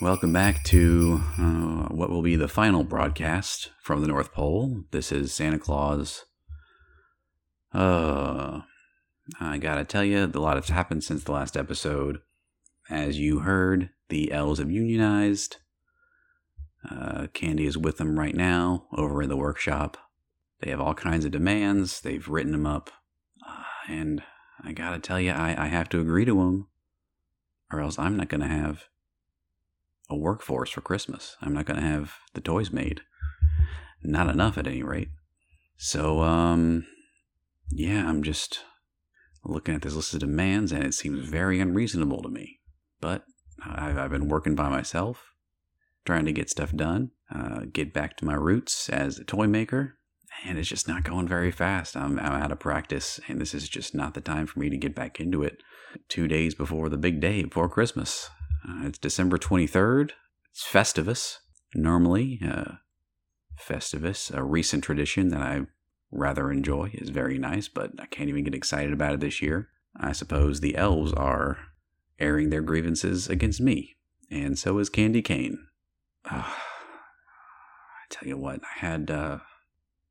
Welcome back to what will be the final broadcast from the North Pole. This is Santa Claus. I gotta tell you, a lot has happened since the last episode. As you heard, the elves have unionized. Candy is with them right now over in the workshop. They have all kinds of demands. They've written them up. And I gotta tell you, I have to agree to them. Or else I'm not going to have a workforce for Christmas. I'm not going to have the toys made. Not enough, at any rate. So, yeah, I'm just looking at this list of demands, and it seems very unreasonable to me. But I've been working by myself, trying to get stuff done, get back to my roots as a toy maker, and it's just not going very fast. I'm out of practice, and this is just not the time for me to get back into it. 2 days before the big day, before Christmas. It's December 23rd. It's Festivus. Normally, Festivus, a recent tradition that I rather enjoy, is very nice, but I can't even get excited about it this year. I suppose the elves are airing their grievances against me, and so is Candy Cane. I tell you what, I had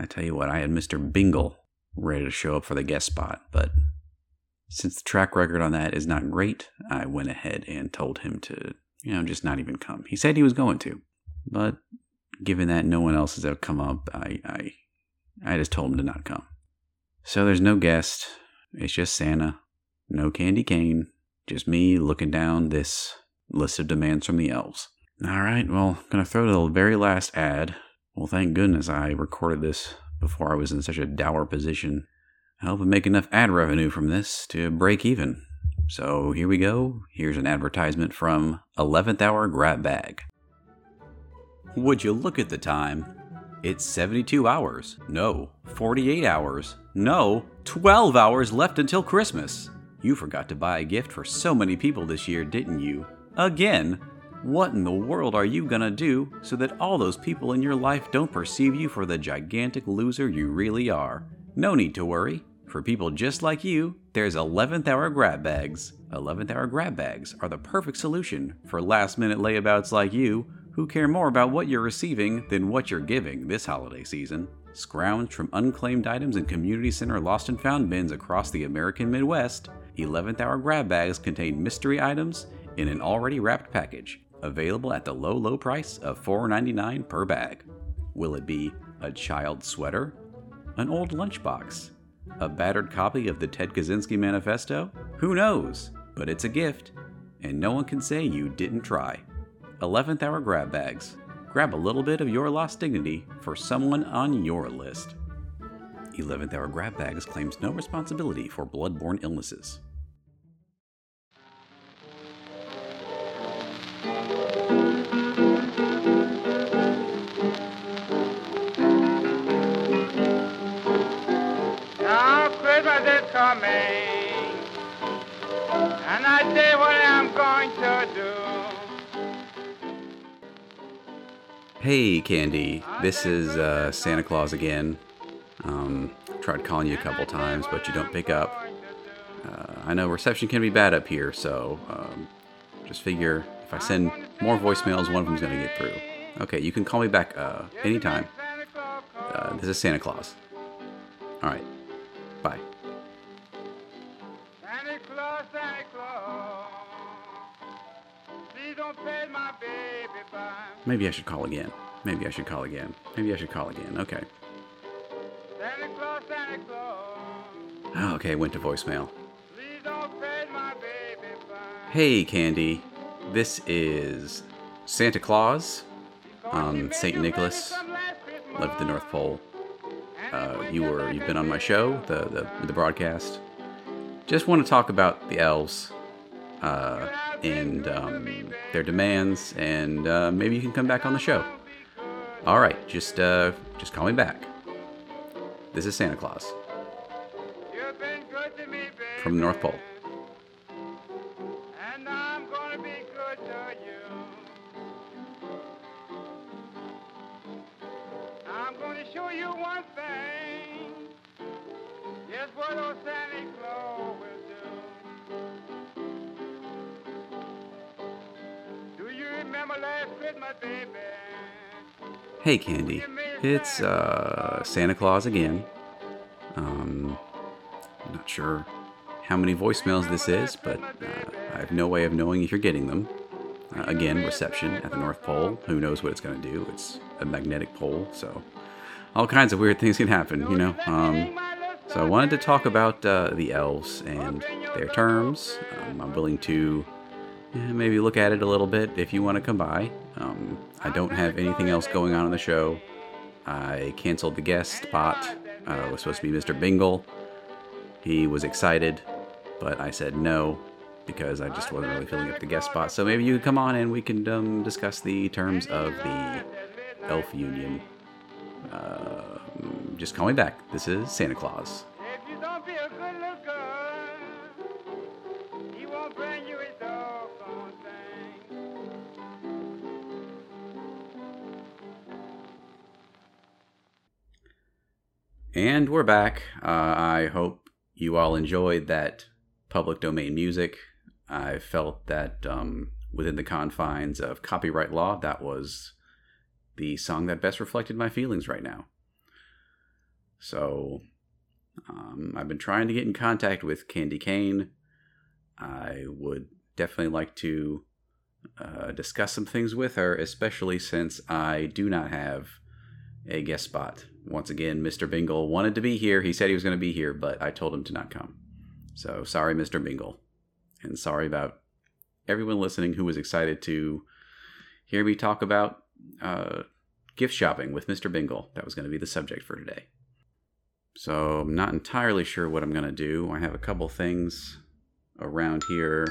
Mr. Bingle ready to show up for the guest spot, but since the track record on that is not great, I went ahead and told him to, just not even come. He said he was going to, but given that no one else has ever come up, I just told him to not come. So there's no guest. It's just Santa. No Candy Cane. Just me looking down this list of demands from the elves. All right, well, I'm going to throw the very last ad. Well, thank goodness I recorded this before I was in such a dour position. I hope I make enough ad revenue from this to break even. So here we go. Here's an advertisement from 11th Hour Grab Bag. Would you look at the time? It's 72 hours. No. 48 hours. No. 12 hours left until Christmas. You forgot to buy a gift for so many people this year, didn't you? Again. What in the world are you gonna do so that all those people in your life don't perceive you for the gigantic loser you really are? No need to worry. For people just like you, there's 11th Hour Grab Bags. 11th Hour Grab Bags are the perfect solution for last-minute layabouts like you who care more about what you're receiving than what you're giving this holiday season. Scrounged from unclaimed items in community center lost and found bins across the American Midwest, 11th Hour Grab Bags contain mystery items in an already wrapped package, available at the low, low price of $4.99 per bag. Will it be a child's sweater? An old lunchbox? A battered copy of the Ted Kaczynski Manifesto? Who knows? But it's a gift, and no one can say you didn't try. 11th Hour Grab Bags. Grab a little bit of your lost dignity for someone on your list. 11th Hour Grab Bags claims no responsibility for bloodborne illnesses. Coming, and I say what I'm going to do. Hey, Candy. This is Santa Claus again. Tried calling you a couple times, but you don't pick up. I know reception can be bad up here, so just figure if I send more voicemails, one of them's going to get through. Okay, you can call me back anytime. This is Santa Claus. All right. Bye. Maybe I should call again. Okay. Santa Claus, Santa Claus. Oh, okay, went to voicemail. Please don't fade my baby by. Hey, Candy. This is Santa Claus. St. Nicholas. Live at the North Pole. You've been on my show, the broadcast. Just want to talk about the elves. And their demands, and maybe you can come back on the show. All right, just call me back. This is Santa Claus. You've been good to me, baby. From the North Pole. And I'm gonna be good to you. I'm gonna show you one thing. Yes, what old Santa Claus will do. Hey, Candy. It's Santa Claus again. I'm not sure how many voicemails this is, but I have no way of knowing if you're getting them. Again, reception at the North Pole. Who knows what it's going to do? It's a magnetic pole, so all kinds of weird things can happen, you know. So I wanted to talk about the elves and their terms. I'm willing to maybe look at it a little bit if you want to come by. I don't have anything else going on in the show. I canceled the guest spot. It was supposed to be Mr. Bingle. He was excited, but I said no, because I just wasn't really filling up the guest spot. So maybe you could come on and we can discuss the terms of the Elf Union. Just call me back. This is Santa Claus. If you don't be a good looker, he won't bring you his doggone thing. And we're back. I hope you all enjoyed that public domain music. I felt that within the confines of copyright law, that was the song that best reflected my feelings right now. So I've been trying to get in contact with Candy Cane. I would definitely like to discuss some things with her, especially since I do not have a guest spot. Once again, Mr. Bingle wanted to be here. He said he was going to be here, but I told him to not come. So sorry, Mr. Bingle, and sorry about everyone listening who was excited to hear me talk about gift shopping with Mr. Bingle. That was going to be the subject for today. So I'm not entirely sure what I'm going to do. I have a couple things around here.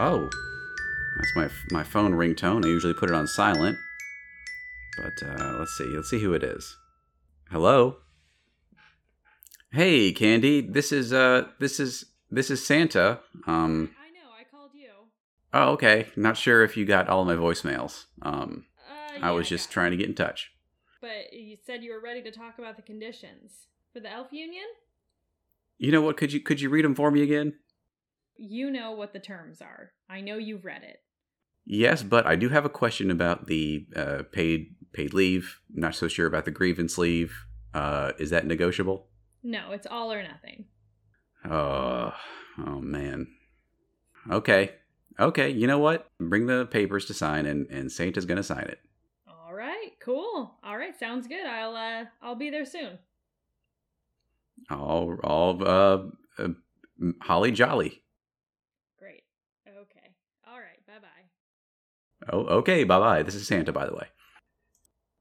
Oh, that's my phone ringtone. I usually put it on silent, but let's see. Let's see who it is. Hello? Hey, Candy. This is Santa. I know. I called you. Oh, okay. Not sure if you got all of my voicemails. I was just trying to get in touch. But you said you were ready to talk about the conditions for the Elf Union. You know what? Could you read them for me again? You know what the terms are. I know you've read it. Yes, but I do have a question about the paid leave. I'm not so sure about the grievance leave. Is that negotiable? No, it's all or nothing. Oh man. Okay, you know what? Bring the papers to sign, and Santa's going to sign it. All right, cool. All right, sounds good. I'll be there soon. All holly jolly. Great. Okay. All right, bye-bye. Oh, okay, bye-bye. This is Santa, by the way.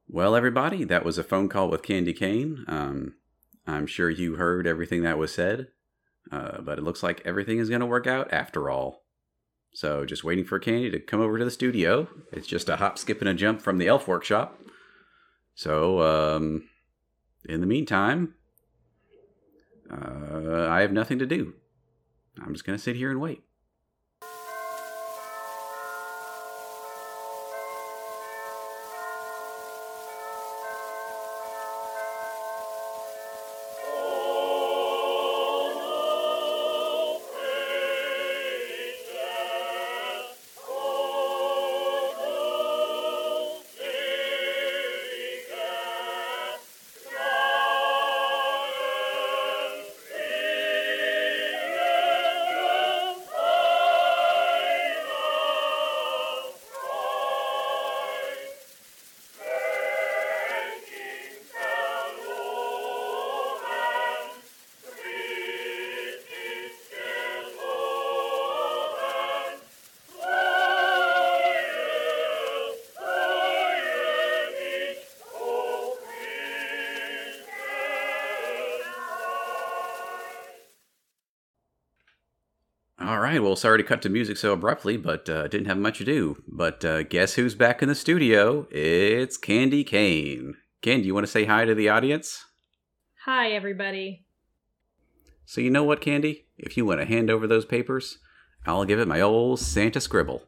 Well, everybody, that was a phone call with Candy Cane. I'm sure you heard everything that was said, but it looks like everything is going to work out after all. So just waiting for Candy to come over to the studio. It's just a hop, skip, and a jump from the Elf Workshop. So in the meantime, I have nothing to do. I'm just going to sit here and wait. All right, well, sorry to cut to music so abruptly, but I didn't have much to do. But guess who's back in the studio? It's Candy Cane. Candy, you want to say hi to the audience? Hi, everybody. So you know what, Candy? If you want to hand over those papers, I'll give it my old Santa scribble.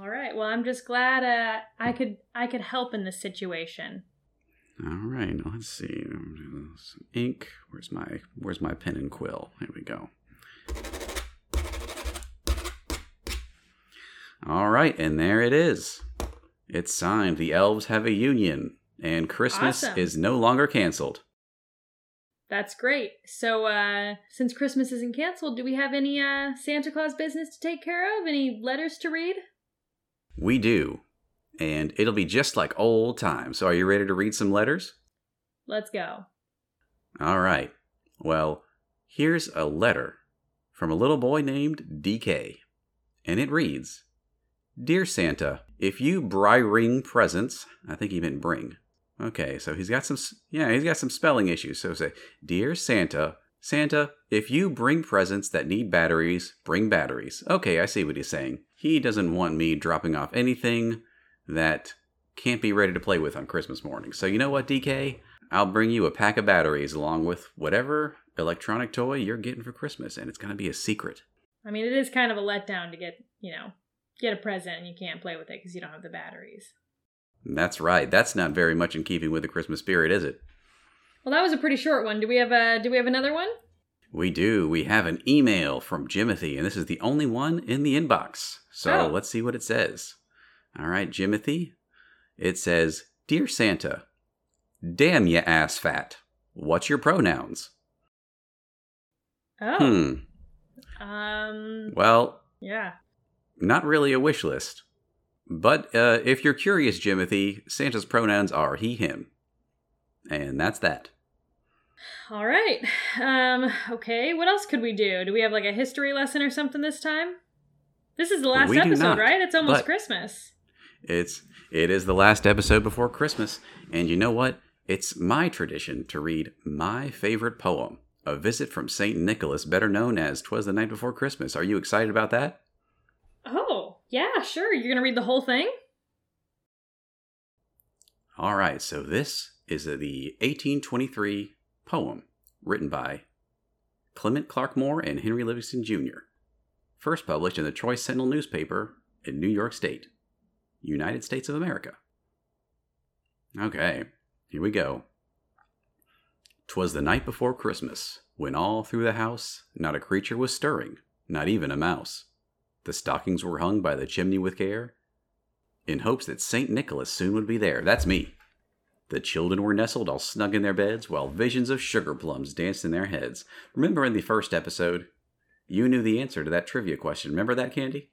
All right, well, I'm just glad I could help in this situation. All right, let's see. Some ink. Where's my pen and quill? Here we go. All right, and there it is. It's signed. The elves have a union, and Christmas is no longer canceled. That's great. So, since Christmas isn't canceled, do we have any Santa Claus business to take care of? Any letters to read? We do. And it'll be just like old times. So are you ready to read some letters? Let's go. All right. Well, here's a letter from a little boy named DK. And it reads, Dear Santa, if you bring presents, I think he meant bring. Okay, so he's got some spelling issues. So say, Dear Santa, Santa, if you bring presents that need batteries, bring batteries. Okay, I see what he's saying. He doesn't want me dropping off anything that can't be ready to play with on Christmas morning. So you know what, DK? I'll bring you a pack of batteries along with whatever electronic toy you're getting for Christmas, and it's going to be a secret. I mean, it is kind of a letdown to get a present and you can't play with it because you don't have the batteries. That's right. That's not very much in keeping with the Christmas spirit, is it? Well, that was a pretty short one. Do we have another one? We do. We have an email from Jimothy, and this is the only one in the inbox. So let's see what it says. All right, Jimothy. It says, Dear Santa, damn you ass fat. What's your pronouns? Oh. Well. Yeah. Not really a wish list. But if you're curious, Jimothy, Santa's pronouns are he, him. And that's that. All right. Okay, what else could we do? Do we have like a history lesson or something this time? This is the last episode, right? It's almost Christmas. It is the last episode before Christmas. And you know what? It's my tradition to read my favorite poem, A Visit from St. Nicholas, better known as 'Twas the Night Before Christmas. Are you excited about that? Yeah, sure. You're going to read the whole thing? All right. So this is the 1823 poem written by Clement Clark Moore and Henry Livingston, Jr. First published in the Troy Sentinel newspaper in New York State, United States of America. Okay, here we go. 'Twas the night before Christmas, when all through the house not a creature was stirring, not even a mouse. The stockings were hung by the chimney with care, in hopes that St. Nicholas soon would be there. That's me. The children were nestled all snug in their beds, while visions of sugar plums danced in their heads. Remember in the first episode, you knew the answer to that trivia question. Remember that, Candy?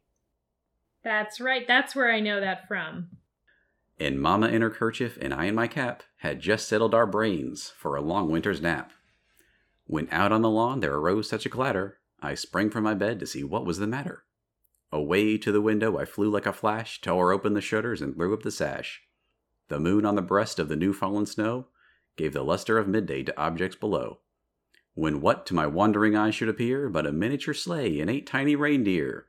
That's right. That's where I know that from. And Mama in her kerchief and I in my cap had just settled our brains for a long winter's nap. When out on the lawn there arose such a clatter, I sprang from my bed to see what was the matter. Away to the window I flew like a flash, tore open the shutters and threw up the sash. The moon on the breast of the new-fallen snow gave the luster of midday to objects below. When what to my wandering eyes should appear but a miniature sleigh and 8 tiny reindeer,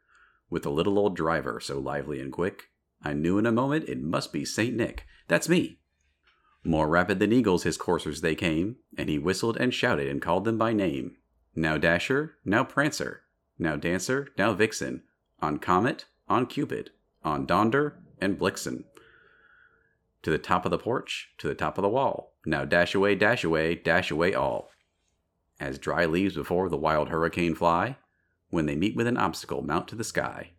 with a little old driver so lively and quick, I knew in a moment it must be Saint Nick. That's me. More rapid than eagles his coursers they came, and he whistled and shouted and called them by name. Now Dasher, now Prancer, now Dancer, now Vixen, on Comet, on Cupid, on Donder, and Blixen. To the top of the porch, to the top of the wall. Now dash away, all. As dry leaves before the wild hurricane fly, when they meet with an obstacle, mount to the sky.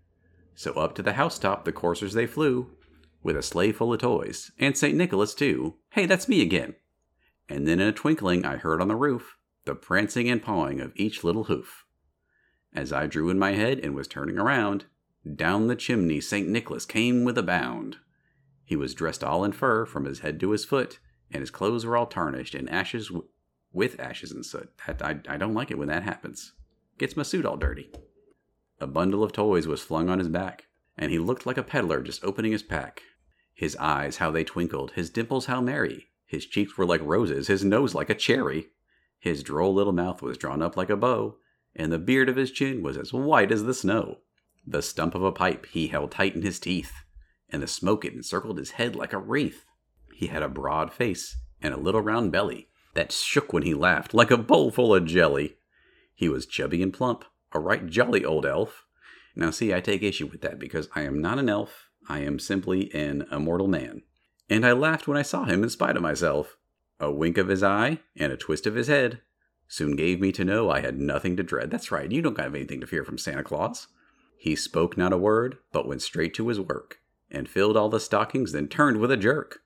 So up to the housetop the coursers they flew, with a sleigh full of toys, and St. Nicholas too. Hey, that's me again. And then in a twinkling I heard on the roof the prancing and pawing of each little hoof. As I drew in my head and was turning around, down the chimney St. Nicholas came with a bound. He was dressed all in fur from his head to his foot, and his clothes were all tarnished and with ashes and soot. I don't like it when that happens. Gets my suit all dirty. A bundle of toys was flung on his back, and he looked like a peddler just opening his pack. His eyes, how they twinkled, his dimples, how merry. His cheeks were like roses, his nose like a cherry. His droll little mouth was drawn up like a bow, and the beard of his chin was as white as the snow. The stump of a pipe he held tight in his teeth, and the smoke it encircled his head like a wreath. He had a broad face and a little round belly that shook when he laughed like a bowl full of jelly. He was chubby and plump, a right jolly old elf. Now see, I take issue with that because I am not an elf, I am simply an immortal man. And I laughed when I saw him in spite of myself. A wink of his eye and a twist of his head soon gave me to know I had nothing to dread. That's right, you don't have anything to fear from Santa Claus. He spoke not a word, but went straight to his work, and filled all the stockings, then turned with a jerk,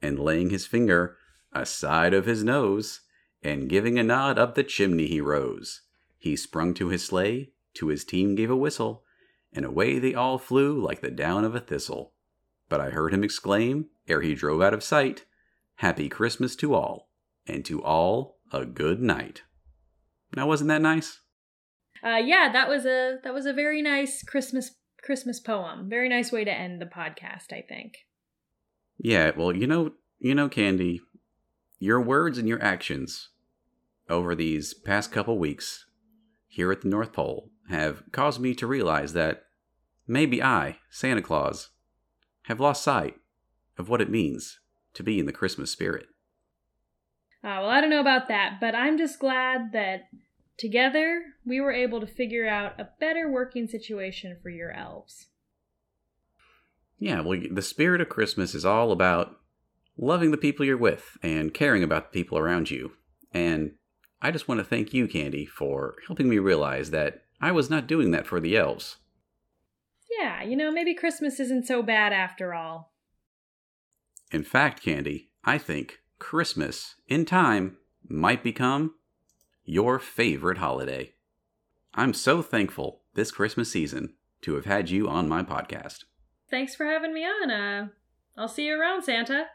and laying his finger aside of his nose, and giving a nod up the chimney he rose. He sprung to his sleigh, to his team gave a whistle, and away they all flew like the down of a thistle. But I heard him exclaim, ere he drove out of sight, Happy Christmas to all, and to all a good night. Now, wasn't that nice? Yeah, that was a very nice Christmas poem. Very nice way to end the podcast, I think. Yeah, well, you know, Candy, your words and your actions over these past couple weeks here at the North Pole have caused me to realize that maybe I, Santa Claus, have lost sight of what it means to be in the Christmas spirit. Well, I don't know about that, but I'm just glad that together we were able to figure out a better working situation for your elves. Yeah, well, the spirit of Christmas is all about loving the people you're with and caring about the people around you. And I just want to thank you, Candy, for helping me realize that I was not doing that for the elves. Yeah, maybe Christmas isn't so bad after all. In fact, Candy, I think Christmas, in time, might become your favorite holiday. I'm so thankful this Christmas season to have had you on my podcast. Thanks for having me on. I'll see you around, Santa.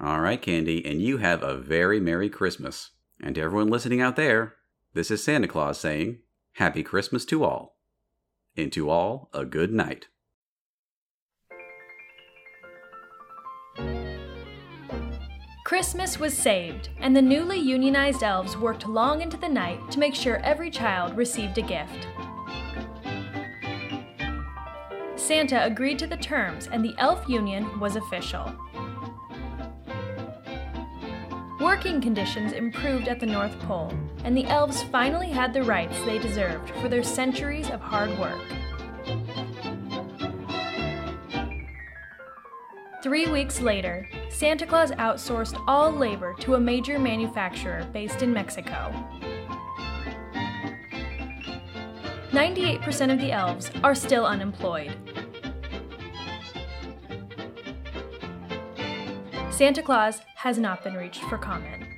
All right, Candy, and you have a very Merry Christmas. And to everyone listening out there, this is Santa Claus saying, Happy Christmas to all, and to all a good night. Christmas was saved, and the newly unionized elves worked long into the night to make sure every child received a gift. Santa agreed to the terms, and the elf union was official. Working conditions improved at the North Pole, and the elves finally had the rights they deserved for their centuries of hard work. 3 weeks later, Santa Claus outsourced all labor to a major manufacturer based in Mexico. 98% of the elves are still unemployed. Santa Claus has not been reached for comment.